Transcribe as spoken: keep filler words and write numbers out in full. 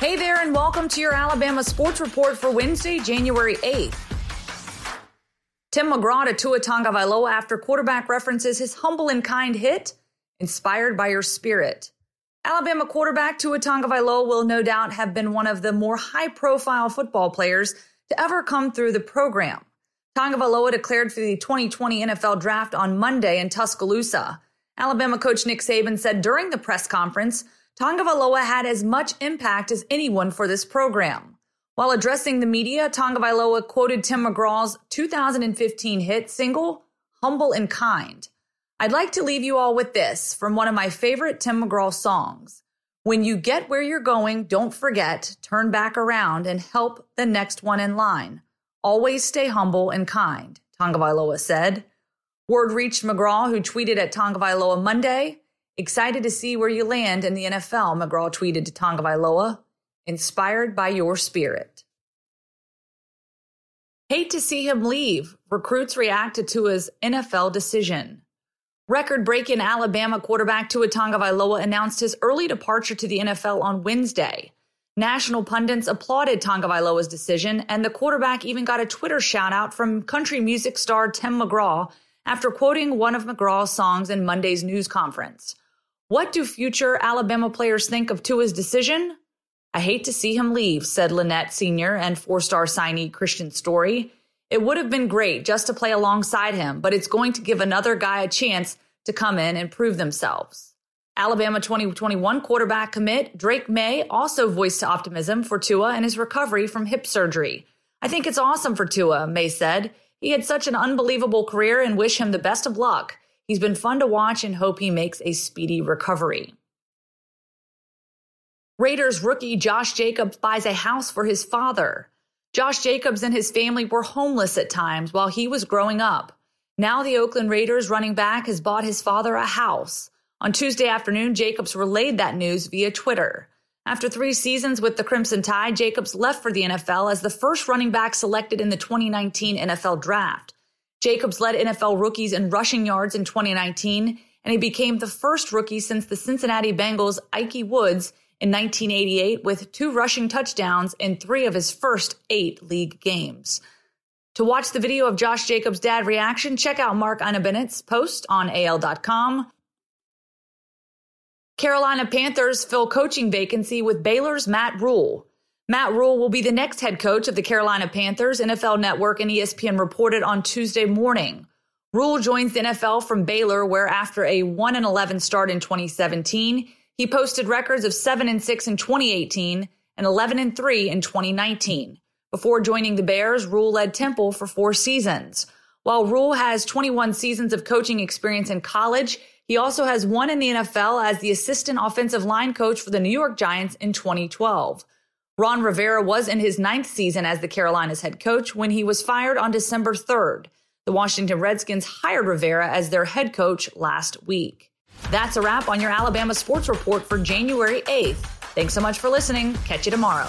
Hey there, and welcome to your Alabama Sports Report for Wednesday, January eighth. Tim McGraw to Tua Tagovailoa after quarterback references his humble and kind hit, inspired by your spirit. Alabama quarterback Tua Tagovailoa will no doubt have been one of the more high-profile football players to ever come through the program. Tagovailoa declared for the twenty twenty N F L Draft on Monday in Tuscaloosa. Alabama coach Nick Saban said during the press conference, Tagovailoa had as much impact as anyone for this program. While addressing the media, Tagovailoa quoted Tim McGraw's two thousand fifteen hit single, Humble and Kind. I'd like to leave you all with this from one of my favorite Tim McGraw songs. When you get where you're going, don't forget, turn back around and help the next one in line. Always stay humble and kind, Tagovailoa said. Word reached McGraw, who tweeted at Tagovailoa Monday, excited to see where you land in the N F L, McGraw tweeted to Tagovailoa, inspired by your spirit. Hate to see him leave, recruits reacted to his N F L decision. Record-breaking Alabama quarterback Tua Tagovailoa announced his early departure to the N F L on Wednesday. National pundits applauded Tagovailoa's decision, and the quarterback even got a Twitter shout-out from country music star Tim McGraw after quoting one of McGraw's songs in Monday's news conference. What do future Alabama players think of Tua's decision? I hate to see him leave, said Lynette Senior and four-star signee Christian Story. It would have been great just to play alongside him, but it's going to give another guy a chance to come in and prove themselves. Alabama twenty twenty-one quarterback commit Drake May also voiced optimism for Tua and his recovery from hip surgery. I think it's awesome for Tua, May said. He had such an unbelievable career and wish him the best of luck. He's been fun to watch and hope he makes a speedy recovery. Raiders rookie Josh Jacobs buys a house for his father. Josh Jacobs and his family were homeless at times while he was growing up. Now the Oakland Raiders running back has bought his father a house. On Tuesday afternoon, Jacobs relayed that news via Twitter. After three seasons with the Crimson Tide, Jacobs left for the N F L as the first running back selected in the twenty nineteen N F L Draft. Jacobs led N F L rookies in rushing yards in twenty nineteen, and he became the first rookie since the Cincinnati Bengals' Ickey Woods in nineteen eighty-eight with two rushing touchdowns in three of his first eight league games. To watch the video of Josh Jacobs' dad reaction, check out Mark Unabennett's post on A L dot com. Carolina Panthers fill coaching vacancy with Baylor's Matt Rhule. Matt Rhule will be the next head coach of the Carolina Panthers, N F L Network and E S P N reported on Tuesday morning. Rhule joins the N F L from Baylor, where after a one and eleven start in twenty seventeen, he posted records of seven and six in twenty eighteen and eleven and three in twenty nineteen. Before joining the Bears, Rhule led Temple for four seasons. While Rhule has twenty-one seasons of coaching experience in college, he also has one in the N F L as the assistant offensive line coach for the New York Giants in twenty twelve. Ron Rivera was in his ninth season as the Carolinas head coach when he was fired on December third. The Washington Redskins hired Rivera as their head coach last week. That's a wrap on your Alabama Sports Report for January eighth. Thanks so much for listening. Catch you tomorrow.